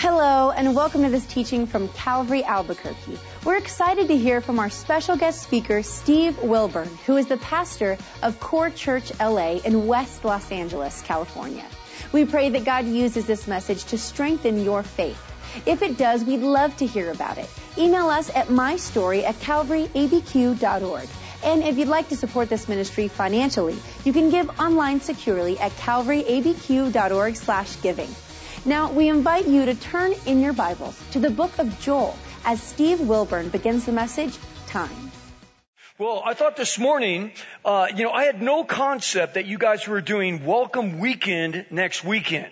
Hello, and welcome to this teaching from Calvary Albuquerque. We're excited to hear from our special guest speaker, Steve Wilburn, who is the pastor of Core Church LA in West Los Angeles, California. We pray that God uses this message to strengthen your faith. If it does, we'd love to hear about it. Email us at mystory@calvaryabq.org. And if you'd like to support this ministry financially, you can give online securely at calvaryabq.org/giving. Now, we invite you to turn in your Bibles to the book of Joel as Steve Wilburn begins the message, Time. Well, I thought this morning, I had no concept that you guys were doing Welcome Weekend next weekend.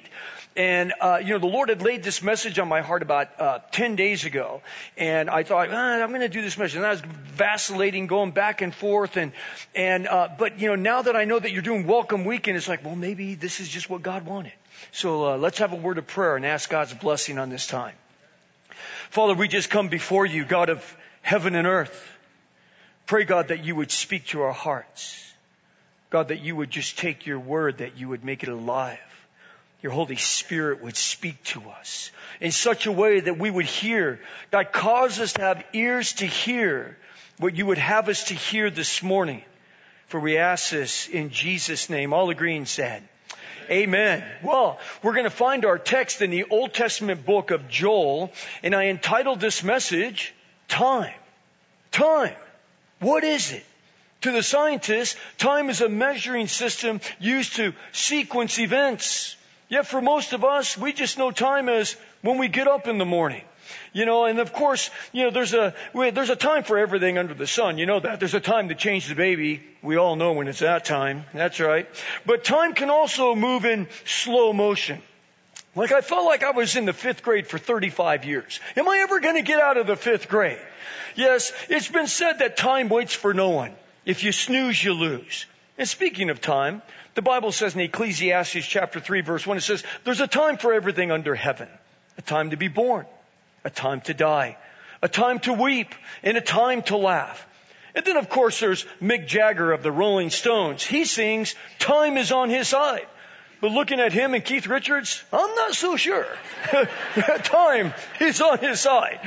And, the Lord had laid this message on my heart about 10 days ago. And I thought, I'm going to do this message. And I was vacillating, going back and forth. But now that I know that you're doing Welcome Weekend, it's like, well, maybe this is just what God wanted. So let's have a word of prayer and ask God's blessing on this time. Father, we just come before you, God of heaven and earth. Pray, God, that you would speak to our hearts. God, that you would just take your word, that you would make it alive. Your Holy Spirit would speak to us in such a way that we would hear. God, cause us to have ears to hear what you would have us to hear this morning. For we ask this in Jesus' name. All agreeing said, Amen. Well, we're going to find our text in the Old Testament book of Joel. And I entitled this message, Time. Time. What is it? To the scientists, time is a measuring system used to sequence events. Yet for most of us, we just know time as when we get up in the morning. And of course, there's a time for everything under the sun. You know that. There's a time to change the baby. We all know when it's that time. That's right. But time can also move in slow motion. Like I felt like I was in the fifth grade for 35 years. Am I ever going to get out of the fifth grade? Yes, it's been said that time waits for no one. If you snooze, you lose. And speaking of time, the Bible says in Ecclesiastes chapter 3, verse 1, it says, there's a time for everything under heaven, a time to be born, a time to die, a time to weep, and a time to laugh. And then, of course, there's Mick Jagger of the Rolling Stones. He sings, time is on his side. But looking at him and Keith Richards, I'm not so sure. Time is on his side.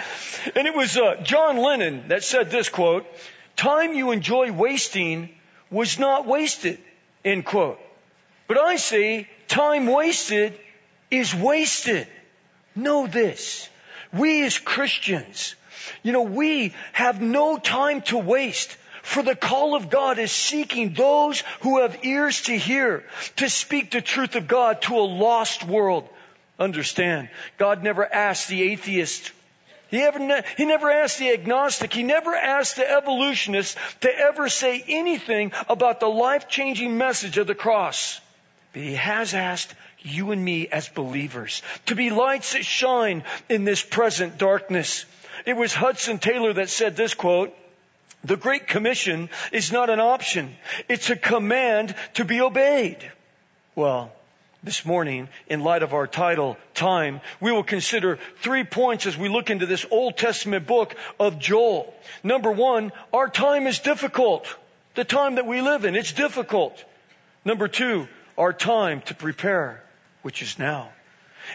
And it was John Lennon that said this quote, time you enjoy wasting was not wasted, end quote. But I say, time wasted is wasted. Know this. We as Christians, we have no time to waste. For the call of God is seeking those who have ears to hear, to speak the truth of God to a lost world. Understand, God never asked the atheist. He never asked the agnostic. He never asked the evolutionist to ever say anything about the life-changing message of the cross. But he has asked you and me as believers to be lights that shine in this present darkness. It was Hudson Taylor that said this quote, the Great Commission is not an option. It's a command to be obeyed. Well, this morning, in light of our title, Time, we will consider 3 points as we look into this Old Testament book of Joel. Number one, our time is difficult. The time that we live in, it's difficult. Number two, our time to prepare, which is now.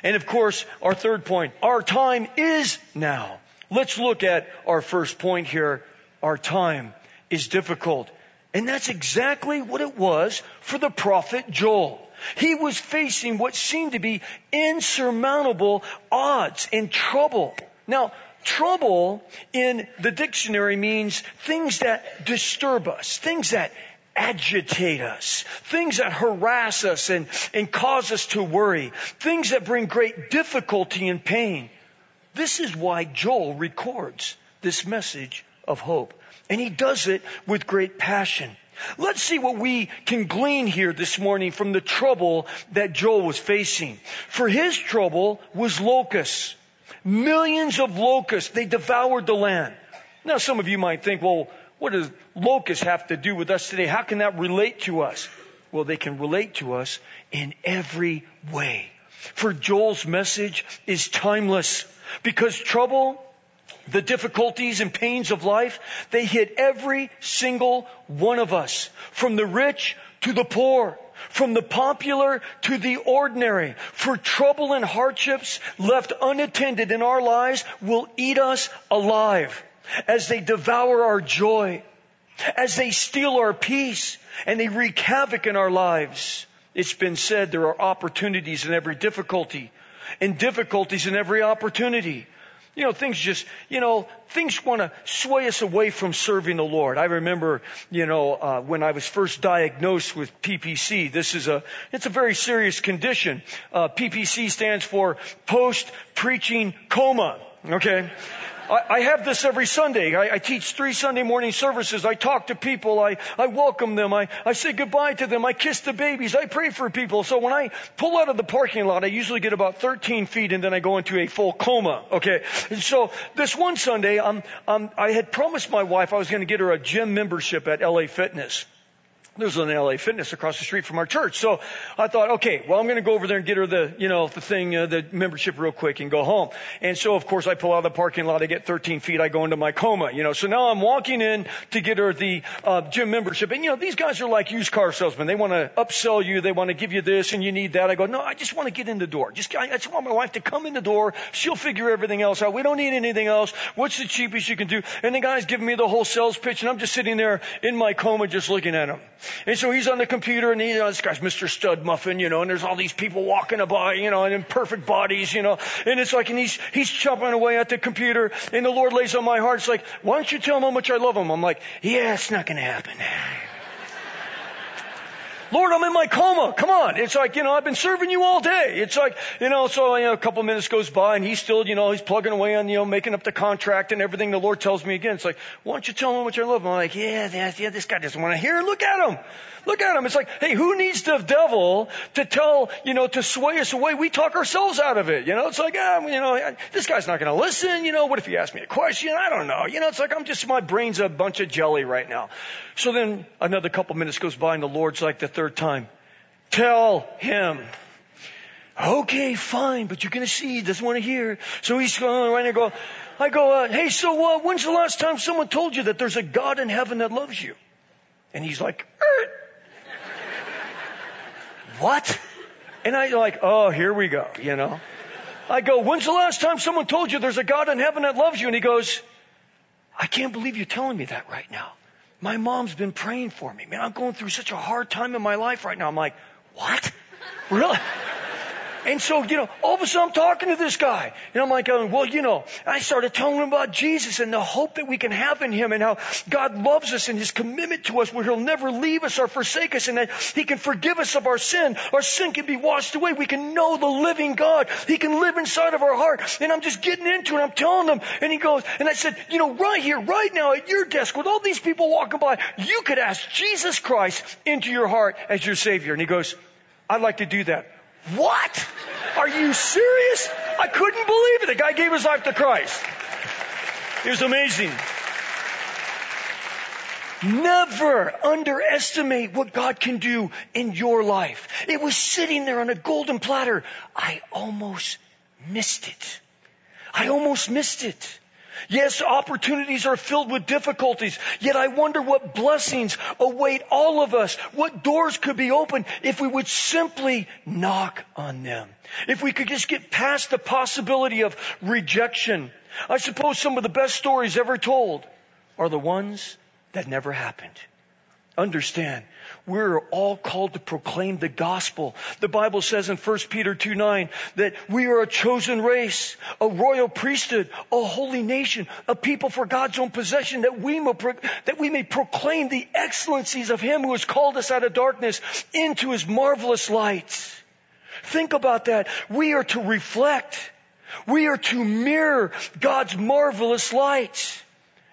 And of course, our third point, our time is now. Let's look at our first point here. Our time is difficult. And that's exactly what it was for the prophet Joel. He was facing what seemed to be insurmountable odds and trouble. Now, trouble in the dictionary means things that disturb us, things that agitate us, things that harass us and cause us to worry, things that bring great difficulty and pain. This is why Joel records this message of hope. And he does it with great passion. Let's see what we can glean here this morning from the trouble that Joel was facing. For his trouble was locusts. Millions of locusts, they devoured the land. Now some of you might think, well, what does locusts have to do with us today? How can that relate to us? Well, they can relate to us in every way. For Joel's message is timeless because trouble, the difficulties and pains of life, they hit every single one of us, from the rich to the poor, from the popular to the ordinary, for trouble and hardships left unattended in our lives will eat us alive as they devour our joy, as they steal our peace, and they wreak havoc in our lives. It's been said there are opportunities in every difficulty and difficulties in every opportunity. You know, things want to sway us away from serving the Lord. I remember, when I was first diagnosed with PPC, it's a very serious condition. PPC stands for post-preaching coma. Okay. I have this every Sunday. I teach 3 Sunday morning services. I talk to people. I welcome them. I say goodbye to them. I kiss the babies. I pray for people. So when I pull out of the parking lot, I usually get about 13 feet and then I go into a full coma. Okay. And so this one Sunday, I had promised my wife I was going to get her a gym membership at LA Fitness. There's an LA Fitness across the street from our church. So I thought, okay, well, I'm going to go over there and get her the membership real quick and go home. And so, of course, I pull out of the parking lot. I get 13 feet. I go into my coma, So now I'm walking in to get her the gym membership. And, these guys are like used car salesmen. They want to upsell you. They want to give you this and you need that. I go, no, I just want to get in the door. I just want my wife to come in the door. She'll figure everything else out. We don't need anything else. What's the cheapest you can do? And the guy's giving me the whole sales pitch. And I'm just sitting there in my coma just looking at him. And so he's on the computer and this guy's Mr. Stud Muffin, and there's all these people walking by, and in perfect bodies, and it's like, and he's chopping away at the computer and the Lord lays on my heart. It's like, why don't you tell him how much I love him? I'm like, yeah, it's not going to happen. Lord, I'm in my coma. Come on. It's like, I've been serving you all day. It's like, so a couple minutes goes by and he's still, he's plugging away on, making up the contract and everything. The Lord tells me again. It's like, why don't you tell him how much I love him? I'm like, yeah, this guy doesn't want to hear. Look at him. Look at him. It's like, hey, who needs the devil to tell, to sway us away? We talk ourselves out of it. It's like, this guy's not going to listen. What if he asked me a question? I don't know. It's like, my brain's a bunch of jelly right now. So then another couple minutes goes by and the Lord's like, the third time, tell him. Okay, fine, but you're going to see he doesn't want to hear. So he's going right and I go, hey, so when's the last time someone told you that there's a God in heaven that loves you? And he's like, what? And I like, oh, here we go, I go, when's the last time someone told you there's a God in heaven that loves you? And he goes, I can't believe you're telling me that right now. My mom's been praying for me. Man, I'm going through such a hard time in my life right now. I'm like, what? Really? And so, all of a sudden I'm talking to this guy. And I'm like, I started telling him about Jesus and the hope that we can have in him and how God loves us and his commitment to us where he'll never leave us or forsake us and that he can forgive us of our sin. Our sin can be washed away. We can know the living God. He can live inside of our heart. And I'm just getting into it. I'm telling him. And he goes, and I said, right here, right now at your desk with all these people walking by, you could ask Jesus Christ into your heart as your Savior. And he goes, I'd like to do that. What? Are you serious? I couldn't believe it. The guy gave his life to Christ. It was amazing. Never underestimate what God can do in your life. It was sitting there on a golden platter. I almost missed it. Yes, opportunities are filled with difficulties, yet I wonder what blessings await all of us, what doors could be opened if we would simply knock on them. If we could just get past the possibility of rejection. I suppose some of the best stories ever told are the ones that never happened. Understand, we're all called to proclaim the gospel. The Bible says in 1 Peter 2:9 that we are a chosen race, a royal priesthood, a holy nation, a people for God's own possession, that we may proclaim the excellencies of him who has called us out of darkness into his marvelous light. Think about that. We are to reflect. We are to mirror God's marvelous light.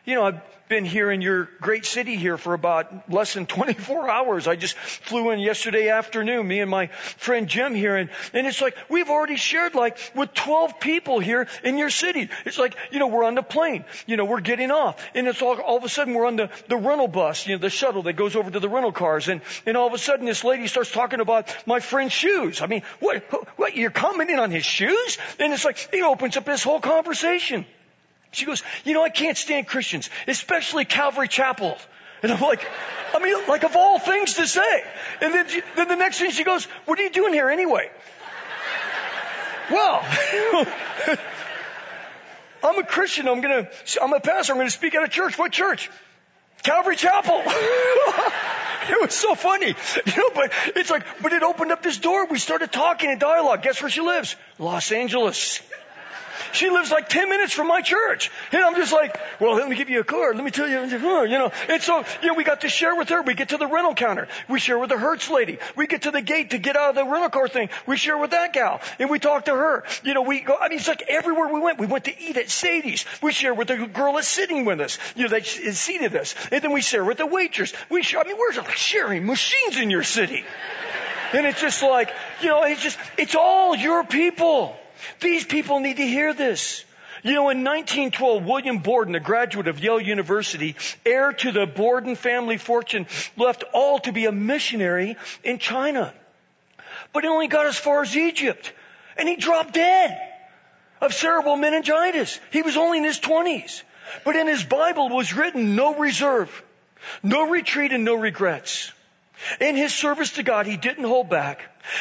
I've been here in your great city here for about less than 24 hours. I just flew in yesterday afternoon, me and my friend Jim here. And it's like, we've already shared with 12 people here in your city. It's like, we're on the plane, we're getting off. And it's all of a sudden we're on the rental bus, the shuttle that goes over to the rental cars. And all of a sudden this lady starts talking about my friend's shoes. I mean, what, you're commenting on his shoes? And it's like, it opens up this whole conversation. She goes, I can't stand Christians, especially Calvary Chapel. And I'm like, I mean, like of all things to say. And then the next thing she goes, what are you doing here anyway? Well, I'm a Christian. I'm a pastor. I'm going to speak at a church. What church? Calvary Chapel. It was so funny. But it opened up this door. We started talking and dialogue. Guess where she lives? Los Angeles. She lives like 10 minutes from my church. And I'm just like, well, let me give you a card. Let me tell you, And so, we got to share with her. We get to the rental counter. We share with the Hertz lady. We get to the gate to get out of the rental car thing. We share with that gal. And we talk to her. It's like everywhere we went. We went to eat at Sadie's. We share with the girl that's sitting with us. That seated us. And then we share with the waitress. We're like sharing machines in your city. And it's just like, it's all your people. These people need to hear this. In 1912, William Borden, a graduate of Yale University, heir to the Borden family fortune, left all to be a missionary in China. But he only got as far as Egypt. And he dropped dead of cerebral meningitis. He was only in his 20s. But in his Bible was written, no reserve, no retreat, and no regrets. In his service to God, he didn't hold back.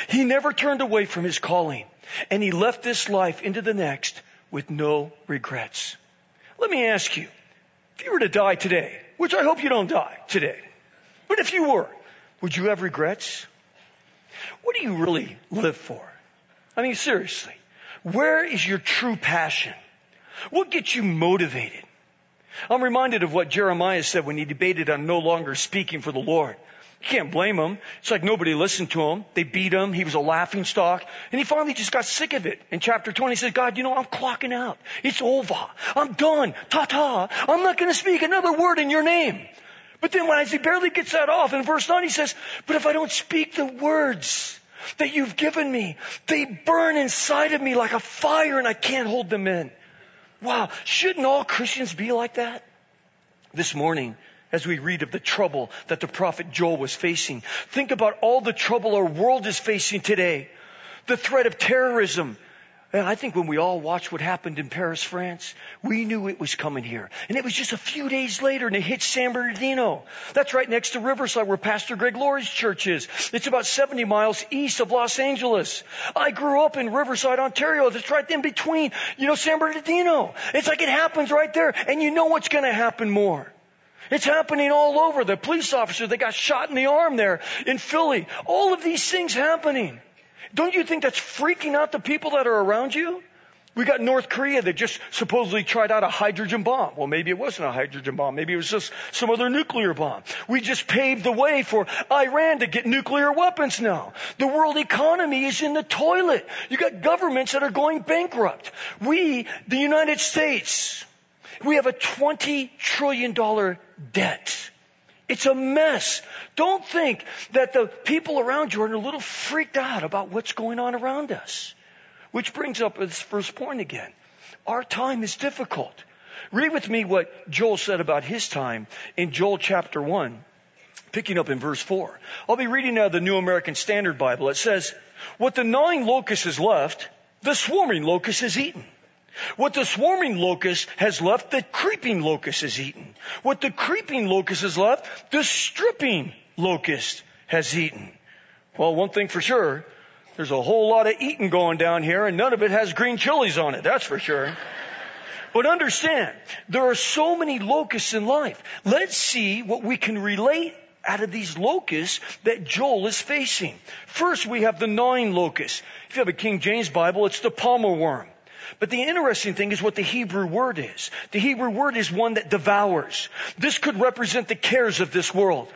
He never turned away from his calling. And he left this life into the next with no regrets. Let me ask you, if you were to die today, which I hope you don't die today, but if you were, would you have regrets? What do you really live for? I mean, seriously, where is your true passion? What gets you motivated? I'm reminded of what Jeremiah said when he debated on no longer speaking for the Lord. You can't blame him. It's like nobody listened to him. They beat him. He was a laughing stock. And he finally just got sick of it. In chapter 20, he said, God, I'm clocking out. It's over. I'm done. Ta-ta. I'm not going to speak another word in your name. But then as he barely gets that off, in verse 9, he says, but if I don't speak the words that you've given me, they burn inside of me like a fire and I can't hold them in. Wow. Shouldn't all Christians be like that? This morning, as we read of the trouble that the prophet Joel was facing, think about all the trouble our world is facing today. The threat of terrorism. And I think when we all watched what happened in Paris, France, we knew it was coming here. And it was just a few days later and it hit San Bernardino. That's right next to Riverside where Pastor Greg Laurie's church is. It's about 70 miles east of Los Angeles. I grew up in Riverside, Ontario. That's right in between, San Bernardino. It's like it happens right there and what's going to happen more. It's happening all over. The police officer that got shot in the arm there in Philly. All of these things happening. Don't you think that's freaking out the people that are around you? We got North Korea that just supposedly tried out a hydrogen bomb. Well, maybe it wasn't a hydrogen bomb. Maybe it was just some other nuclear bomb. We just paved the way for Iran to get nuclear weapons now. The world economy is in the toilet. You got governments that are going bankrupt. We, the United States, we have a $20 trillion debt. It's a mess. Don't think that the people around you are a little freaked out about what's going on around us. Which brings up this first point again. Our time is difficult. Read with me what Joel said about his time in Joel chapter 1, picking up in verse 4. I'll be reading out of the New American Standard Bible. It says, what the gnawing locust has left, the swarming locust has eaten. What the swarming locust has left, the creeping locust has eaten. What the creeping locust has left, the stripping locust has eaten. Well, one thing for sure, there's a whole lot of eating going down here, and none of it has green chilies on it, that's for sure. But understand, there are so many locusts in life. Let's see what we can relate out of these locusts that Joel is facing. First, we have the gnawing locust. If you have a King James Bible, it's the palmer worm. But the interesting thing is what the Hebrew word is. The Hebrew word is one that devours. This could represent the cares of this world.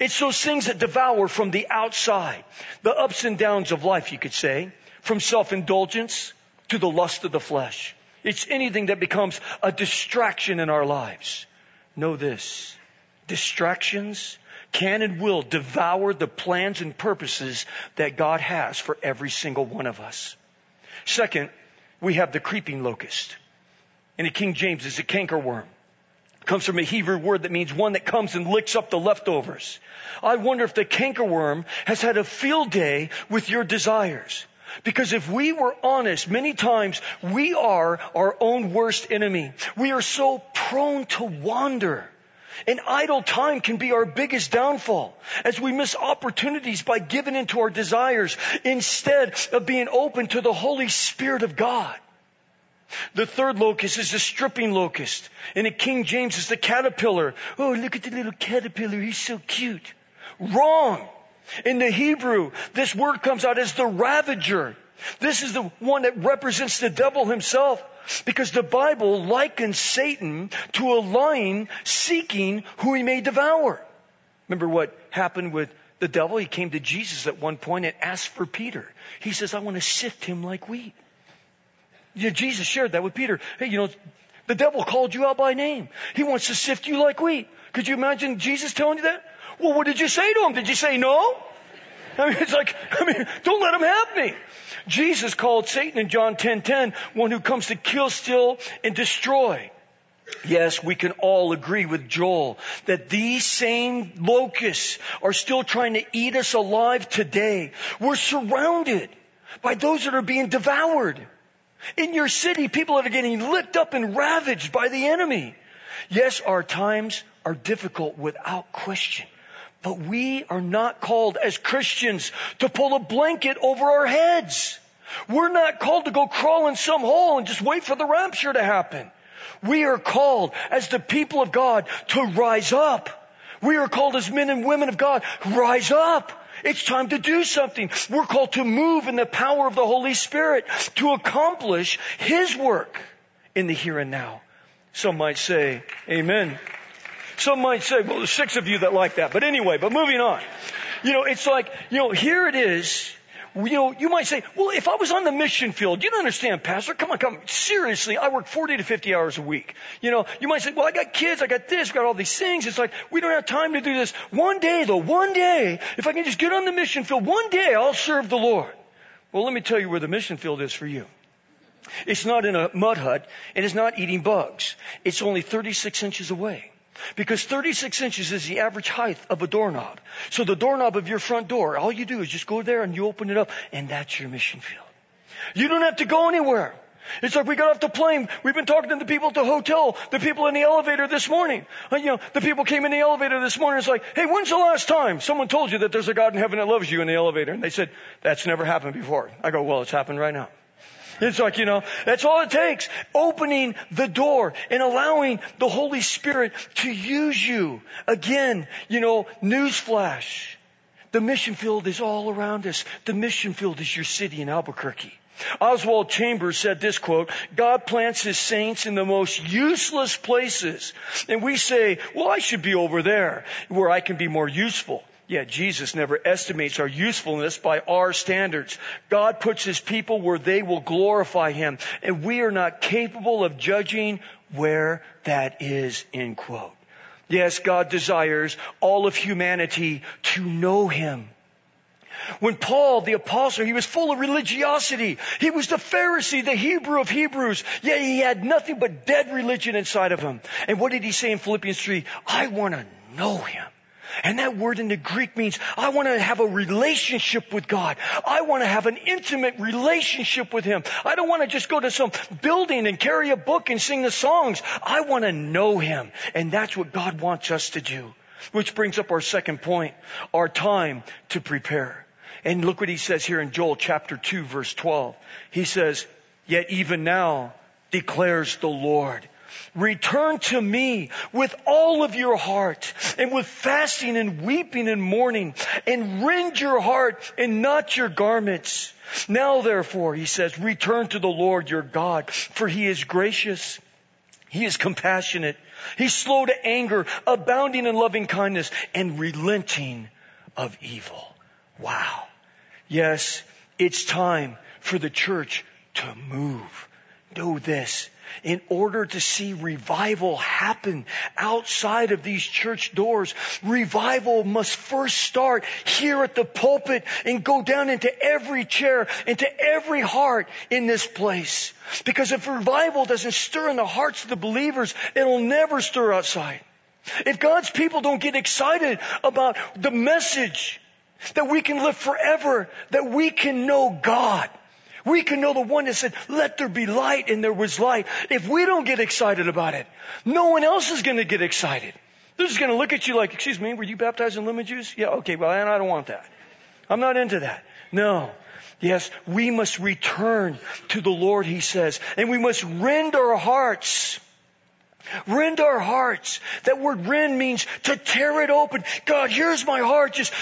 It's those things that devour from the outside, the ups and downs of life, you could say, from self-indulgence to the lust of the flesh. It's anything that becomes a distraction in our lives. Know this, distractions can and will devour the plans and purposes that God has for every single one of us. Second, we have the creeping locust. In the King James, it's a cankerworm. It comes from a Hebrew word that means one that comes and licks up the leftovers. I wonder if the cankerworm has had a field day with your desires. Because if we were honest, many times we are our own worst enemy. We are so prone to wander. And idle time can be our biggest downfall as we miss opportunities by giving into our desires instead of being open to the Holy Spirit of God. The third locust is the stripping locust. And in King James is the caterpillar. Oh, look at the little caterpillar. He's so cute. Wrong. In the Hebrew, this word comes out as the ravager. This is the one that represents the devil himself, because the Bible likens Satan to a lion seeking who he may devour. Remember what happened with the devil? He came to Jesus at one point and asked for Peter. He says, I want to sift him like wheat. Yeah, Jesus shared that with Peter. Hey, the devil called you out by name. He wants to sift you like wheat. Could you imagine Jesus telling you that? Well, what did you say to him? Did you say no? Don't let him have me. Jesus called Satan in John 10:10, one who comes to kill, steal, and destroy. Yes, we can all agree with Joel that these same locusts are still trying to eat us alive today. We're surrounded by those that are being devoured. In your city, people that are getting licked up and ravaged by the enemy. Yes, our times are difficult without question. But we are not called as Christians to pull a blanket over our heads. We're not called to go crawl in some hole and just wait for the rapture to happen. We are called as the people of God to rise up. We are called as men and women of God, rise up. It's time to do something. We're called to move in the power of the Holy Spirit to accomplish His work in the here and now. Some might say, amen. Some might say, well, there's six of you that like that. But anyway, moving on. It's like, here it is. You might say, well, if I was on the mission field, you don't understand, Pastor. Come on. Seriously, I work 40 to 50 hours a week. You might say, well, I got kids, I got this, I got all these things. It's like, we don't have time to do this. One day, if I can just get on the mission field, one day I'll serve the Lord. Well, let me tell you where the mission field is for you. It's not in a mud hut, and it's not eating bugs. It's only 36 inches away. Because 36 inches is the average height of a doorknob. So the doorknob of your front door, all you do is just go there and you open it up, and that's your mission field. You don't have to go anywhere. It's like we got off the plane. We've been talking to the people at the hotel, the people in the elevator this morning. The people came in the elevator this morning. It's like, hey, when's the last time someone told you that there's a God in heaven that loves you in the elevator? And they said, that's never happened before. I go, well, it's happened right now. It's like, that's all it takes. Opening the door and allowing the Holy Spirit to use you. Again, newsflash. The mission field is all around us. The mission field is your city in Albuquerque. Oswald Chambers said this quote, God plants His saints in the most useless places. And we say, well, I should be over there where I can be more useful. Yet Jesus never estimates our usefulness by our standards. God puts His people where they will glorify Him. And we are not capable of judging where that is, end quote. Yes, God desires all of humanity to know Him. When Paul, the apostle, he was full of religiosity. He was the Pharisee, the Hebrew of Hebrews. Yet he had nothing but dead religion inside of him. And what did he say in Philippians 3? I want to know Him. And that word in the Greek means, I want to have a relationship with God. I want to have an intimate relationship with Him. I don't want to just go to some building and carry a book and sing the songs. I want to know Him. And that's what God wants us to do. Which brings up our second point, our time to prepare. And look what he says here in Joel chapter 2, verse 12. He says, yet even now declares the Lord, return to me with all of your heart and with fasting and weeping and mourning, and rend your heart and not your garments. Now, therefore, he says, return to the Lord your God, for He is gracious. He is compassionate. He's slow to anger, abounding in loving kindness and relenting of evil. Wow. Yes, it's time for the church to move. Know this. In order to see revival happen outside of these church doors, revival must first start here at the pulpit and go down into every chair, into every heart in this place. Because if revival doesn't stir in the hearts of the believers, it'll never stir outside. If God's people don't get excited about the message that we can live forever, that we can know God, we can know the one that said, let there be light, and there was light. If we don't get excited about it, no one else is going to get excited. They're just going to look at you like, excuse me, were you baptized in lemon juice? Yeah, okay, well, and I don't want that. I'm not into that. No. Yes, we must return to the Lord, he says. And we must rend our hearts. Rend our hearts. That word rend means to tear it open. God, here's my heart. Just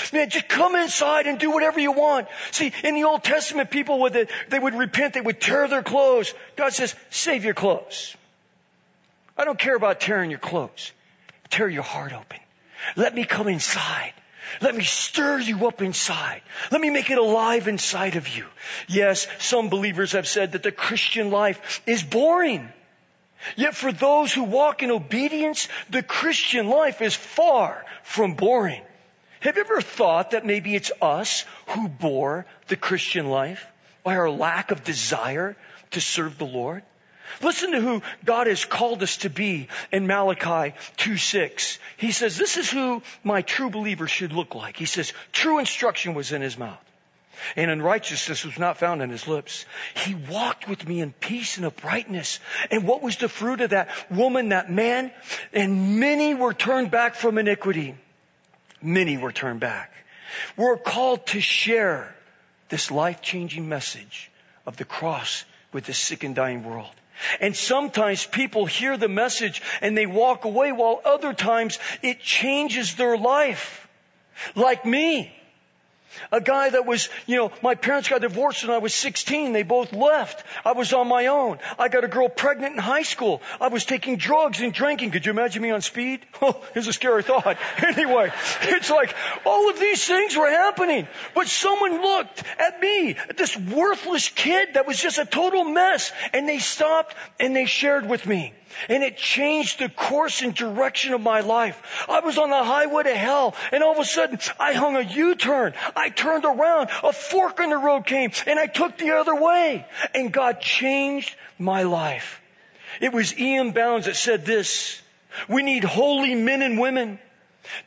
come inside and do whatever you want. See, in the Old Testament, people they would repent. They would tear their clothes. God says, save your clothes. I don't care about tearing your clothes. Tear your heart open. Let me come inside. Let me stir you up inside. Let me make it alive inside of you. Yes, some believers have said that the Christian life is boring. Yet for those who walk in obedience, the Christian life is far from boring. Have you ever thought that maybe it's us who bore the Christian life by our lack of desire to serve the Lord? Listen to who God has called us to be in Malachi 2:6. He says, this is who my true believer should look like. He says, true instruction was in his mouth, and unrighteousness was not found in his lips. He walked with me in peace and uprightness. And what was the fruit of that woman, that man? And many were turned back from iniquity. Many were turned back. We're called to share this life-changing message of the cross with this sick and dying world. And sometimes people hear the message and they walk away, while other times it changes their life. Like me, a guy that was, my parents got divorced when I was 16. They both left. I was on my own. I got a girl pregnant in high school. I was taking drugs and drinking. Could you imagine me on speed? Oh, it's a scary thought. Anyway, it's like all of these things were happening. But someone looked at me, this worthless kid that was just a total mess, and they stopped and they shared with me. And it changed the course and direction of my life. I was on the highway to hell, and all of a sudden, I hung a U-turn. I turned around. A fork in the road came, and I took the other way. And God changed my life. It was E.M. Bounds that said this: we need holy men and women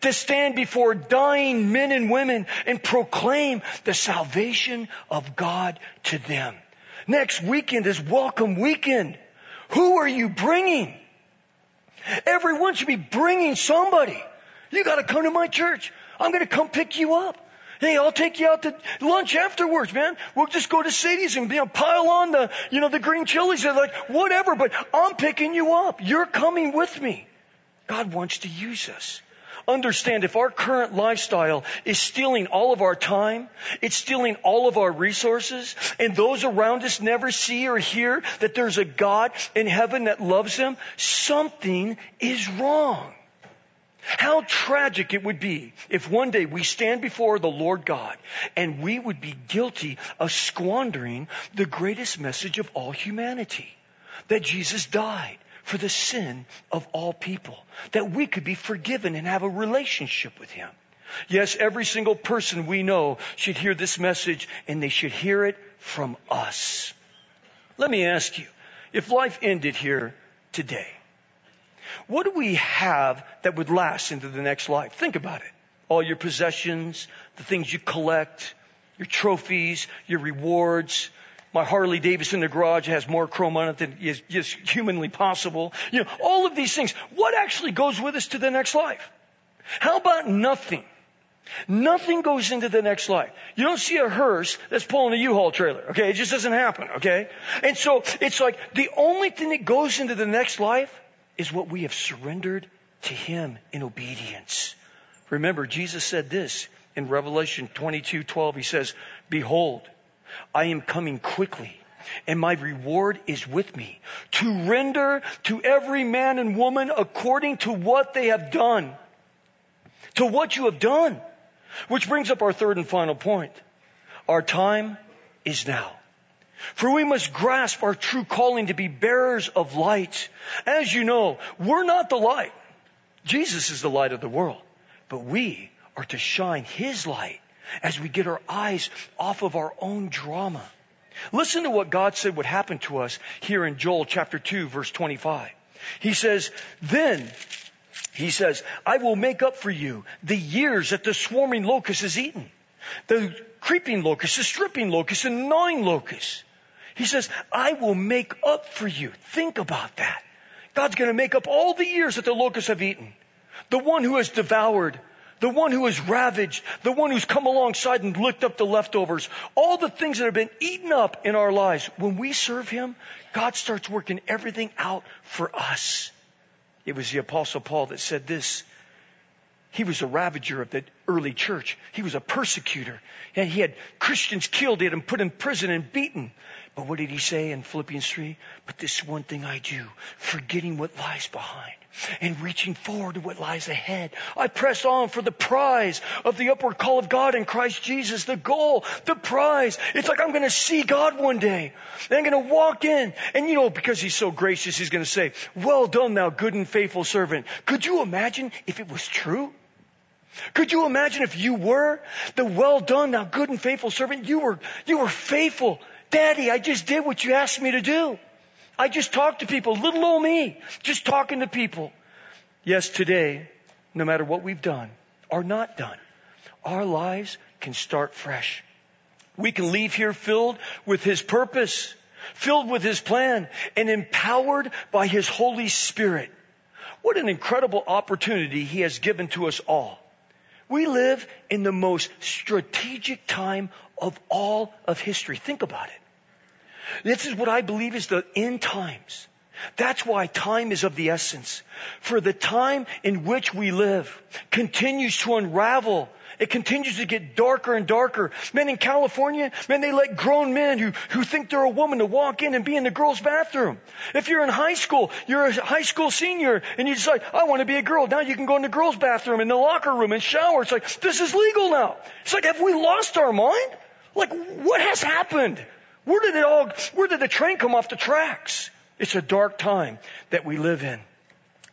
to stand before dying men and women and proclaim the salvation of God to them. Next weekend is Welcome Weekend. Who are you bringing? Everyone should be bringing somebody. You got to come to my church. I'm going to come pick you up. Hey, I'll take you out to lunch afterwards, man. We'll just go to Sadie's and pile on the green chilies and whatever. But I'm picking you up. You're coming with me. God wants to use us. Understand, if our current lifestyle is stealing all of our time, it's stealing all of our resources, and those around us never see or hear that there's a God in heaven that loves them, something is wrong. How tragic it would be if one day we stand before the Lord God and we would be guilty of squandering the greatest message of all humanity, that Jesus died for the sin of all people, that we could be forgiven and have a relationship with Him. Yes, every single person we know should hear this message, and they should hear it from us. Let me ask you, if life ended here today, what do we have that would last into the next life? Think about it. All your possessions, the things you collect, your trophies, your rewards. My Harley Davidson in the garage has more chrome on it than is just humanly possible. All of these things. What actually goes with us to the next life? How about nothing? Nothing goes into the next life. You don't see a hearse that's pulling a U-Haul trailer. Okay, it just doesn't happen. Okay, and so it's like the only thing that goes into the next life is what we have surrendered to Him in obedience. Remember, Jesus said this in Revelation 22:12. He says, "Behold, I am coming quickly, and my reward is with me, to render to every man and woman according to what they have done." To what you have done. Which brings up our third and final point. Our time is now. For we must grasp our true calling to be bearers of light. As you know, we're not the light. Jesus is the light of the world. But we are to shine His light as we get our eyes off of our own drama. Listen to what God said would happen to us here in Joel chapter 2, verse 25. He says, Then I will make up for you the years that the swarming locust has eaten, the creeping locust, the stripping locust, and gnawing locust. He says, I will make up for you. Think about that. God's going to make up all the years that the locusts have eaten. The one who has devoured, the one who has ravaged, the one who's come alongside and licked up the leftovers, all the things that have been eaten up in our lives. When we serve him, God starts working everything out for us. It was the Apostle Paul that said this. He was a ravager of the early church. He was a persecutor. And he had Christians killed. He had them put in prison and beaten. But what did he say in Philippians 3? But this one thing I do, forgetting what lies behind and reaching forward to what lies ahead. I press on for the prize of the upward call of God in Christ Jesus. The goal, the prize. It's like I'm going to see God one day. And I'm going to walk in. And you know, because he's so gracious, he's going to say, well done, thou good and faithful servant. Could you imagine if it was true? Could you imagine if you were the well done, now good and faithful servant? You were faithful. Daddy, I just did what you asked me to do. I just talked to people. Little old me, just talking to people. Yes, today, no matter what we've done or not done, our lives can start fresh. We can leave here filled with his purpose, filled with his plan, and empowered by his Holy Spirit. What an incredible opportunity he has given to us all. We live in the most strategic time of all of history. Think about it. This is what I believe is the end times. That's why time is of the essence. For the time in which we live continues to unravel. It continues to get darker and darker. Men in California, they let grown men who think they're a woman to walk in and be in the girls' bathroom. If you're in high school, you're a high school senior, and you decide, I want to be a girl. Now you can go in the girls' bathroom, in the locker room, and shower. It's like, this is legal now. It's like, have we lost our mind? Like, what has happened? Where did the train come off the tracks? It's a dark time that we live in.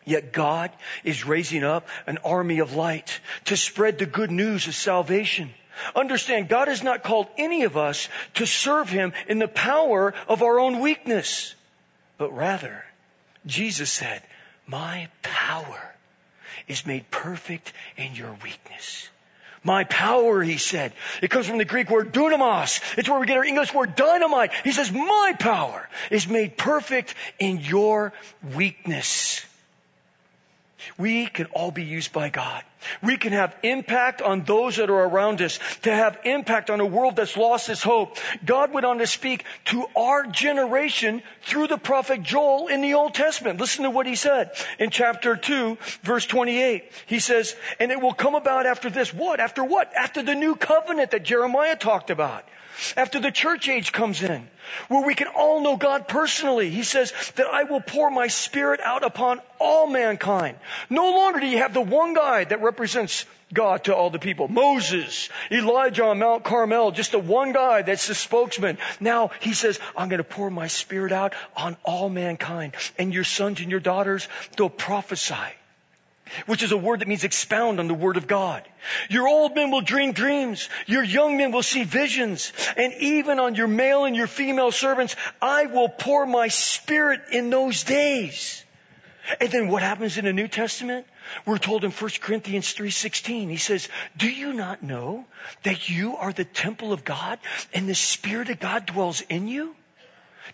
Yet God is raising up an army of light to spread the good news of salvation. Understand, God has not called any of us to serve him in the power of our own weakness. But rather, Jesus said, my power is made perfect in your weakness. My power, he said. It comes from the Greek word dunamos. It's where we get our English word dynamite. He says, my power is made perfect in your weakness. We can all be used by God. We can have impact on those that are around us, to have impact on a world that's lost its hope. God went on to speak to our generation through the prophet Joel in the Old Testament. Listen to what he said in chapter 2, verse 28. He says, and it will come about after this. What? After what? After the new covenant that Jeremiah talked about. After the church age comes in, where we can all know God personally. He says that I will pour my spirit out upon all mankind. No longer do you have the one guy that represents God to all the people. Moses, Elijah on Mount Carmel, just the one guy that's the spokesman. Now he says, I'm going to pour my spirit out on all mankind, and your sons and your daughters, they'll prophesy. Which is a word that means expound on the word of God. Your old men will dream dreams. Your young men will see visions. And even on your male and your female servants, I will pour my spirit in those days. And then what happens in the New Testament? We're told in 1 Corinthians 3:16, he says, do you not know that you are the temple of God and the Spirit of God dwells in you?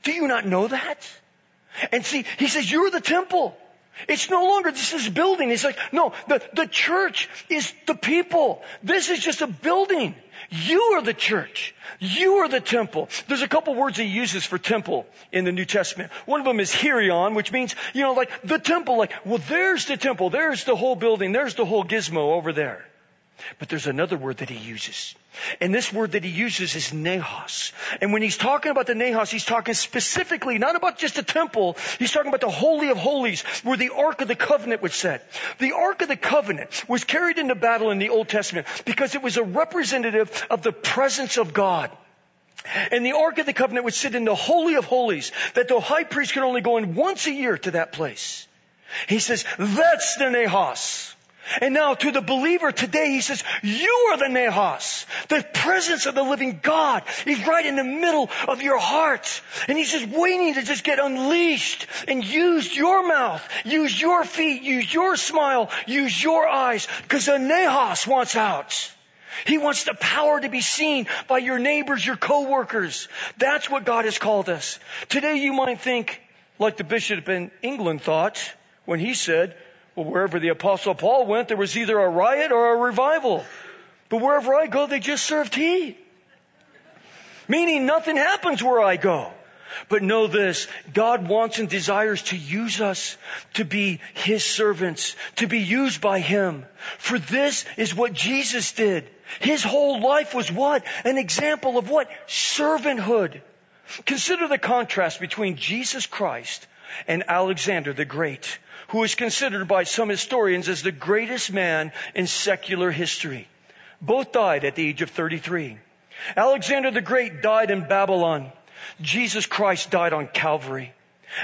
Do you not know that? And see, he says, you're the temple. It's no longer just this building. It's like, no, the church is the people. This is just a building. You are the church. You are the temple. There's a couple words he uses for temple in the New Testament. One of them is hierion, which means, like the temple. Like, well, there's the temple. There's the whole building. There's the whole gizmo over there. But there's another word that he uses. And this word that he uses is nehos. And when he's talking about the nehos, he's talking specifically not about just the temple. He's talking about the Holy of Holies, where the Ark of the Covenant was set. The Ark of the Covenant was carried into battle in the Old Testament because it was a representative of the presence of God. And the Ark of the Covenant would sit in the Holy of Holies, that the high priest could only go in once a year to that place. He says, that's the nehos. And now to the believer today, he says, you are the nehos. The presence of the living God is right in the middle of your heart. And he's just waiting to just get unleashed and use your mouth, use your feet, use your smile, use your eyes, because the nehos wants out. He wants the power to be seen by your neighbors, your co-workers. That's what God has called us. Today you might think like the bishop in England thought when he said, Well, wherever the Apostle Paul went, there was either a riot or a revival. But wherever I go, they just serve tea. Meaning nothing happens where I go. But know this, God wants and desires to use us to be His servants, to be used by Him. For this is what Jesus did. His whole life was what? An example of what? Servanthood. Consider the contrast between Jesus Christ and Alexander the Great, who is considered by some historians as the greatest man in secular history. Both died at the age of 33. Alexander the Great died in Babylon. Jesus Christ died on Calvary.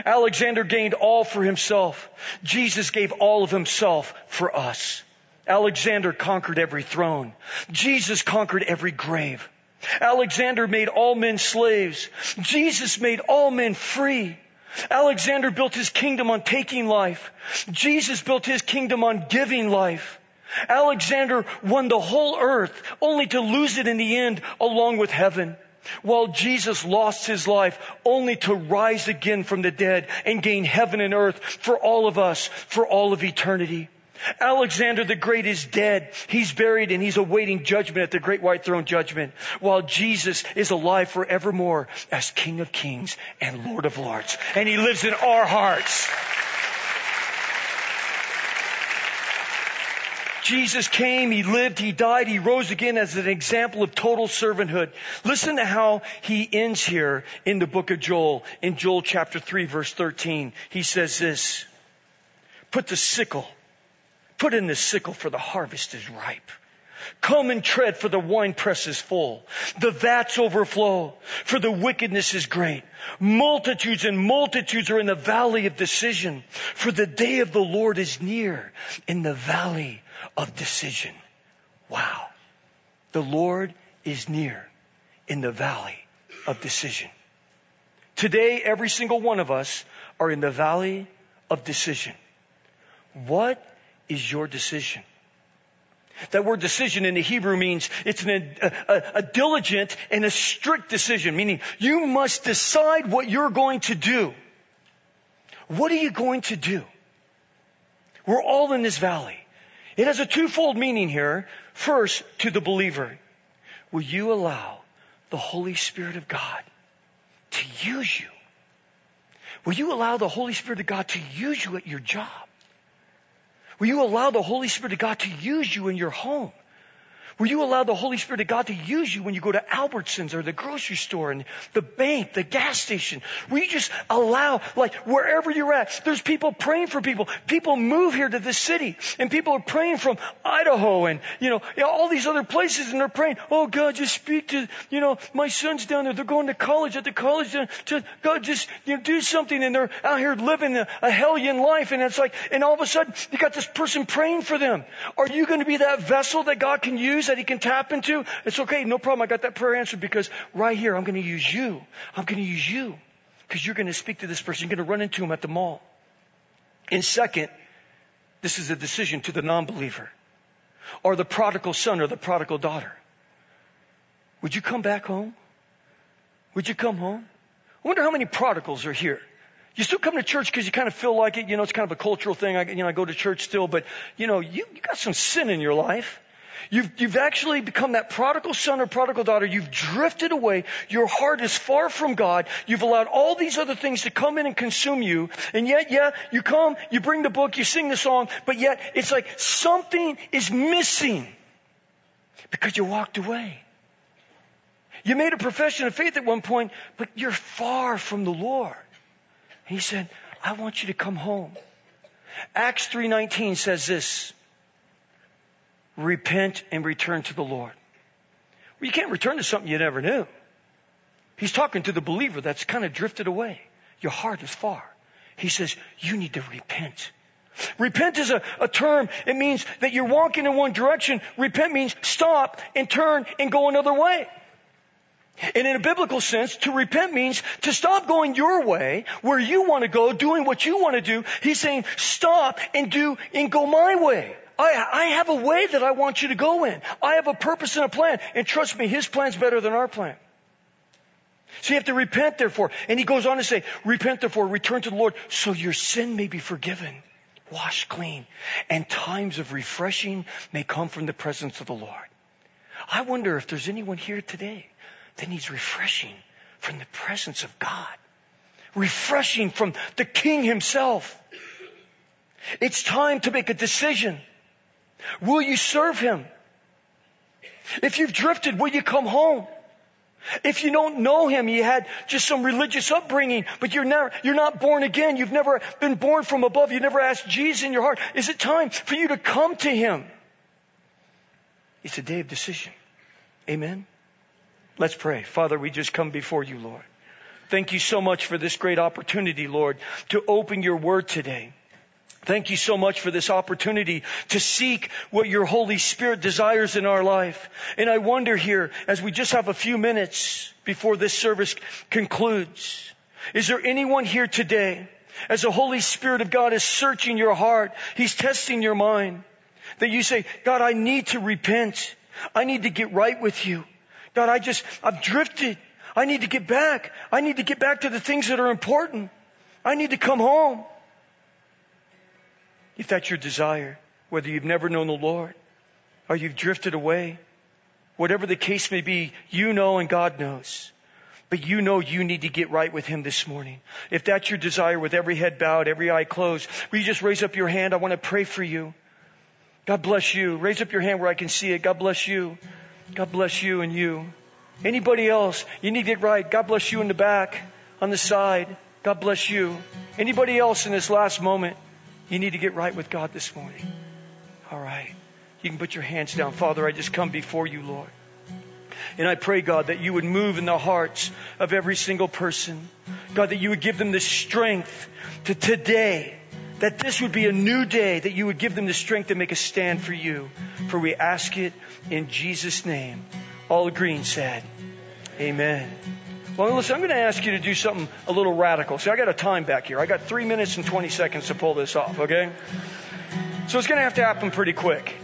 Alexander gained all for himself. Jesus gave all of himself for us. Alexander conquered every throne. Jesus conquered every grave. Alexander made all men slaves. Jesus made all men free. Alexander built his kingdom on taking life. Jesus built his kingdom on giving life. Alexander won the whole earth only to lose it in the end along with heaven. While Jesus lost his life only to rise again from the dead and gain heaven and earth for all of us, for all of eternity. Alexander the Great is dead. He's buried and he's awaiting judgment at the great white throne judgment. While Jesus is alive forevermore as King of Kings and Lord of Lords. And He lives in our hearts. Jesus came, He lived, He died, He rose again as an example of total servanthood. Listen to how He ends here in the book of Joel. In Joel chapter 3 verse 13, He says this, put in the sickle for the harvest is ripe. Come and tread for the wine press is full. The vats overflow for the wickedness is great. Multitudes and multitudes are in the valley of decision, for the day of the Lord is near in the valley of decision. Wow. The Lord is near in the valley of decision. Today, every single one of us are in the valley of decision. What is your decision? That word decision in the Hebrew means it's a diligent and a strict decision, meaning you must decide what you're going to do. What are you going to do? We're all in this valley. It has a twofold meaning here. First, to the believer, will you allow the Holy Spirit of God to use you? Will you allow the Holy Spirit of God to use you at your job? Will you allow the Holy Spirit of God to use you in your home? Will you allow the Holy Spirit of God to use you when you go to Albertsons or the grocery store and the bank, the gas station? Will you just allow, like wherever you're at, there's people praying for people. People move here to this city and people are praying from Idaho and, all these other places, and they're praying, oh God, just speak to, my son's down there. They're going to college at the college. God, just do something. And they're out here living a hellion life. And it's like, and all of a sudden you got this person praying for them. Are you going to be that vessel that God can use? That He can tap into? It's okay, no problem. I got that prayer answered because right here, I'm going to use you. I'm going to use you because you're going to speak to this person. You're going to run into him at the mall. And second, this is a decision to the non-believer or the prodigal son or the prodigal daughter. Would you come back home? Would you come home? I wonder how many prodigals are here. You still come to church because you kind of feel like it. It's kind of a cultural thing. I go to church still, but you got some sin in your life. You've actually become that prodigal son or prodigal daughter. You've drifted away. Your heart is far from God. You've allowed all these other things to come in and consume you. And yet, you come, you bring the book, you sing the song, but yet it's like something is missing because you walked away. You made a profession of faith at one point, but you're far from the Lord. And He said, I want you to come home. Acts 3:19 says this. Repent and return to the Lord. Well, you can't return to something you never knew. He's talking to the believer that's kind of drifted away. Your heart is far. He says, you need to repent. Repent is a term. It means that you're walking in one direction. Repent means stop and turn and go another way. And in a biblical sense, to repent means to stop going your way, where you want to go, doing what you want to do. He's saying, stop and do and go my way. I have a way that I want you to go in. I have a purpose and a plan. And trust me, His plan's better than our plan. So you have to repent, therefore. And He goes on to say, repent, therefore, return to the Lord, so your sin may be forgiven. washed clean, and times of refreshing may come from the presence of the Lord. I wonder if there's anyone here today that needs refreshing from the presence of God. Refreshing from the King himself. It's time to make a decision. Will you serve him? If you've drifted, will you come home? If you don't know him, you had just some religious upbringing, but you're not born again. You've never been born from above. You never asked Jesus in your heart. Is it time for you to come to him? It's a day of decision. Amen. Let's pray. Father, we just come before you, Lord. Thank you so much for this great opportunity, Lord, to open your word today. Thank you so much for this opportunity to seek what your Holy Spirit desires in our life. And I wonder here, as we just have a few minutes before this service concludes, is there anyone here today, as the Holy Spirit of God is searching your heart, he's testing your mind, that you say, God, I need to repent. I need to get right with you. God, I've drifted. I need to get back. I need to get back to the things that are important. I need to come home. If that's your desire, whether you've never known the Lord or you've drifted away, whatever the case may be, you know and God knows. But you know you need to get right with him this morning. If that's your desire, with every head bowed, every eye closed, will you just raise up your hand? I want to pray for you. God bless you. Raise up your hand where I can see it. God bless you. God bless you and you. Anybody else? You need to get right. God bless you in the back, on the side. God bless you. Anybody else in this last moment? You need to get right with God this morning. All right. You can put your hands down. Father, I just come before you, Lord. And I pray, God, that you would move in the hearts of every single person. God, that you would give them the strength to today, that this would be a new day, that you would give them the strength to make a stand for you. For we ask it in Jesus' name. All agreeing said, amen. Well, listen, I'm going to ask you to do something a little radical. See, I got a time back here. I got 3 minutes and 20 seconds to pull this off, okay? So it's going to have to happen pretty quick.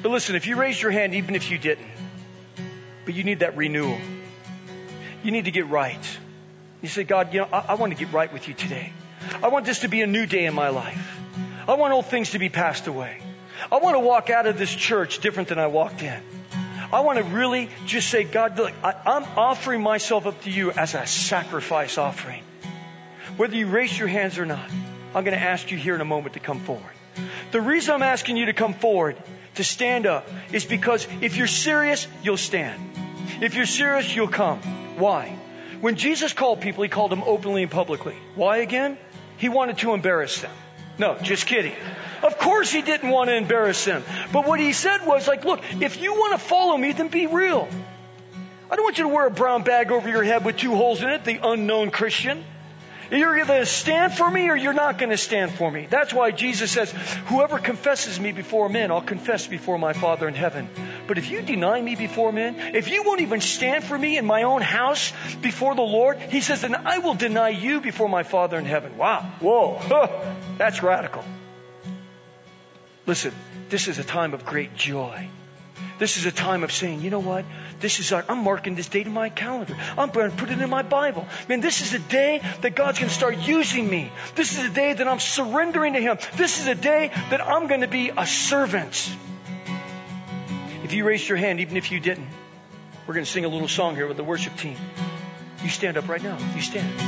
But listen, if you raised your hand, even if you didn't, but you need that renewal. You need to get right. You say, God, you know, I want to get right with you today. I want this to be a new day in my life. I want old things to be passed away. I want to walk out of this church different than I walked in. I want to really just say, God, look, I'm offering myself up to you as a sacrifice offering. Whether you raise your hands or not, I'm going to ask you here in a moment to come forward. The reason I'm asking you to come forward, to stand up, is because if you're serious, you'll stand. If you're serious, you'll come. Why? When Jesus called people, he called them openly and publicly. Why again? He wanted to embarrass them. No, just kidding. Of course he didn't want to embarrass them. But what he said was like, look, if you want to follow me, then be real. I don't want you to wear a brown bag over your head with 2 holes in it, the unknown Christian. You're going to stand for me or you're not going to stand for me. That's why Jesus says, whoever confesses me before men, I'll confess before my Father in heaven. But if you deny me before men, if you won't even stand for me in my own house before the Lord, he says, then I will deny you before my Father in heaven. Wow. Whoa. That's radical. Listen, this is a time of great joy. This is a time of saying, you know what? I'm marking this date in my calendar. I'm going to put it in my Bible. Man, this is a day that God's going to start using me. This is a day that I'm surrendering to him. This is a day that I'm going to be a servant. If you raised your hand, even if you didn't, we're going to sing a little song here with the worship team. You stand up right now. You stand.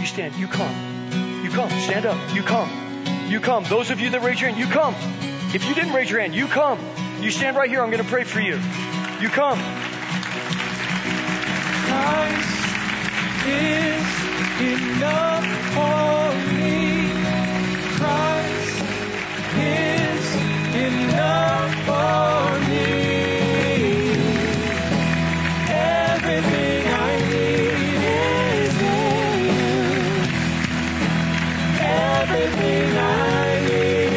You stand. You come. You come. Stand up. You come. You come. Those of you that raised your hand, you come. If you didn't raise your hand, you come. You stand right here. I'm going to pray for you. You come. Christ is enough for me. Christ is enough for me. Everything I need is in you. Everything I need.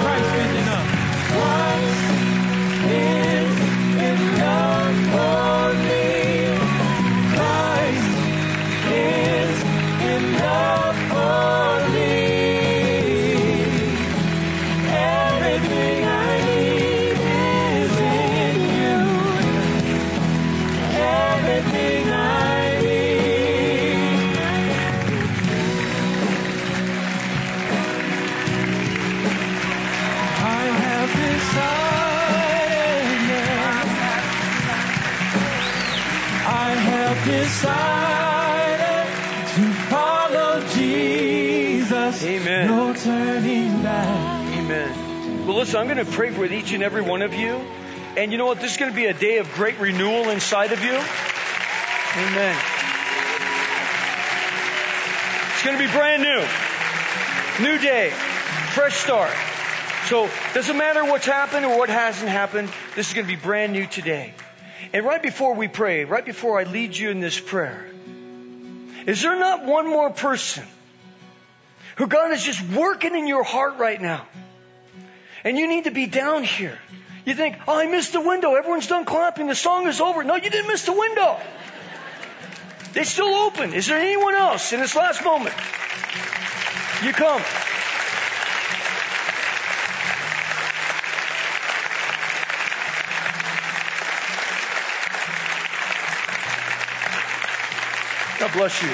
Christ is enough. Christ is enough for me. Jesus. Amen. No turning back. Amen. Well, listen, I'm going to pray with each and every one of you. And you know what? This is going to be a day of great renewal inside of you. Amen. It's going to be brand new. New day. Fresh start. So it doesn't matter what's happened or what hasn't happened. This is going to be brand new today. And right before we pray, right before I lead you in this prayer, is there not one more person who God is just working in your heart right now? And you need to be down here. You think, oh, I missed the window. Everyone's done clapping. The song is over. No, you didn't miss the window. It's still open. Is there anyone else in this last moment? You come. God bless you.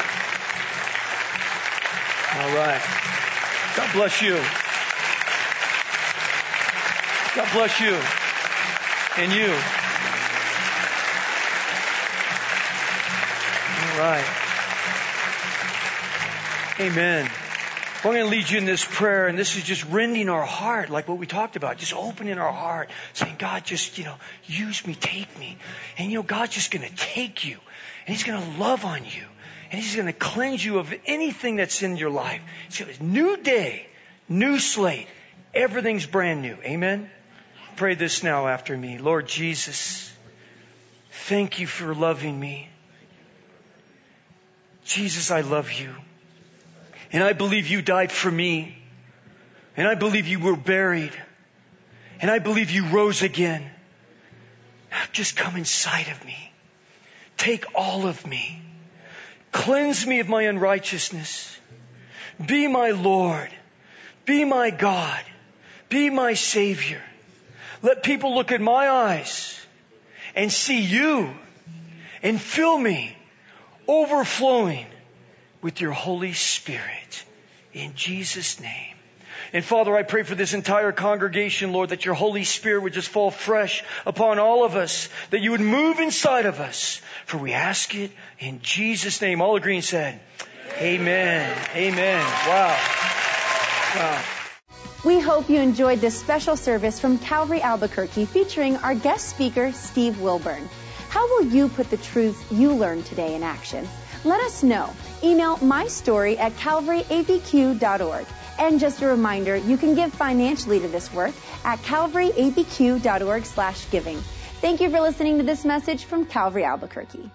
All right. God bless you. God bless you. And you. All right. Amen. Well, I'm going to lead you in this prayer, and this is just rending our heart, like what we talked about, just opening our heart, saying, God, just, use me, take me. And, God's just going to take you, and He's going to love on you, and He's going to cleanse you of anything that's in your life. So it's a new day, new slate. Everything's brand new. Amen? Pray this now after me. Lord Jesus, thank you for loving me. Jesus, I love you. And I believe you died for me. And I believe you were buried. And I believe you rose again. Now just come inside of me. Take all of me. Cleanse me of my unrighteousness. Be my Lord. Be my God. Be my Savior. Let people look at my eyes and see you and fill me overflowing with your Holy Spirit in Jesus' name. And Father, I pray for this entire congregation, Lord, that your Holy Spirit would just fall fresh upon all of us, that you would move inside of us. For we ask it in Jesus' name. All agree and said, Amen. Amen. Wow. Wow. We hope you enjoyed this special service from Calvary Albuquerque featuring our guest speaker, Steve Wilburn. How will you put the truths you learned today in action? Let us know. Email mystory@calvaryabq.org. And just a reminder, you can give financially to this work at calvaryabq.org/giving. Thank you for listening to this message from Calvary Albuquerque.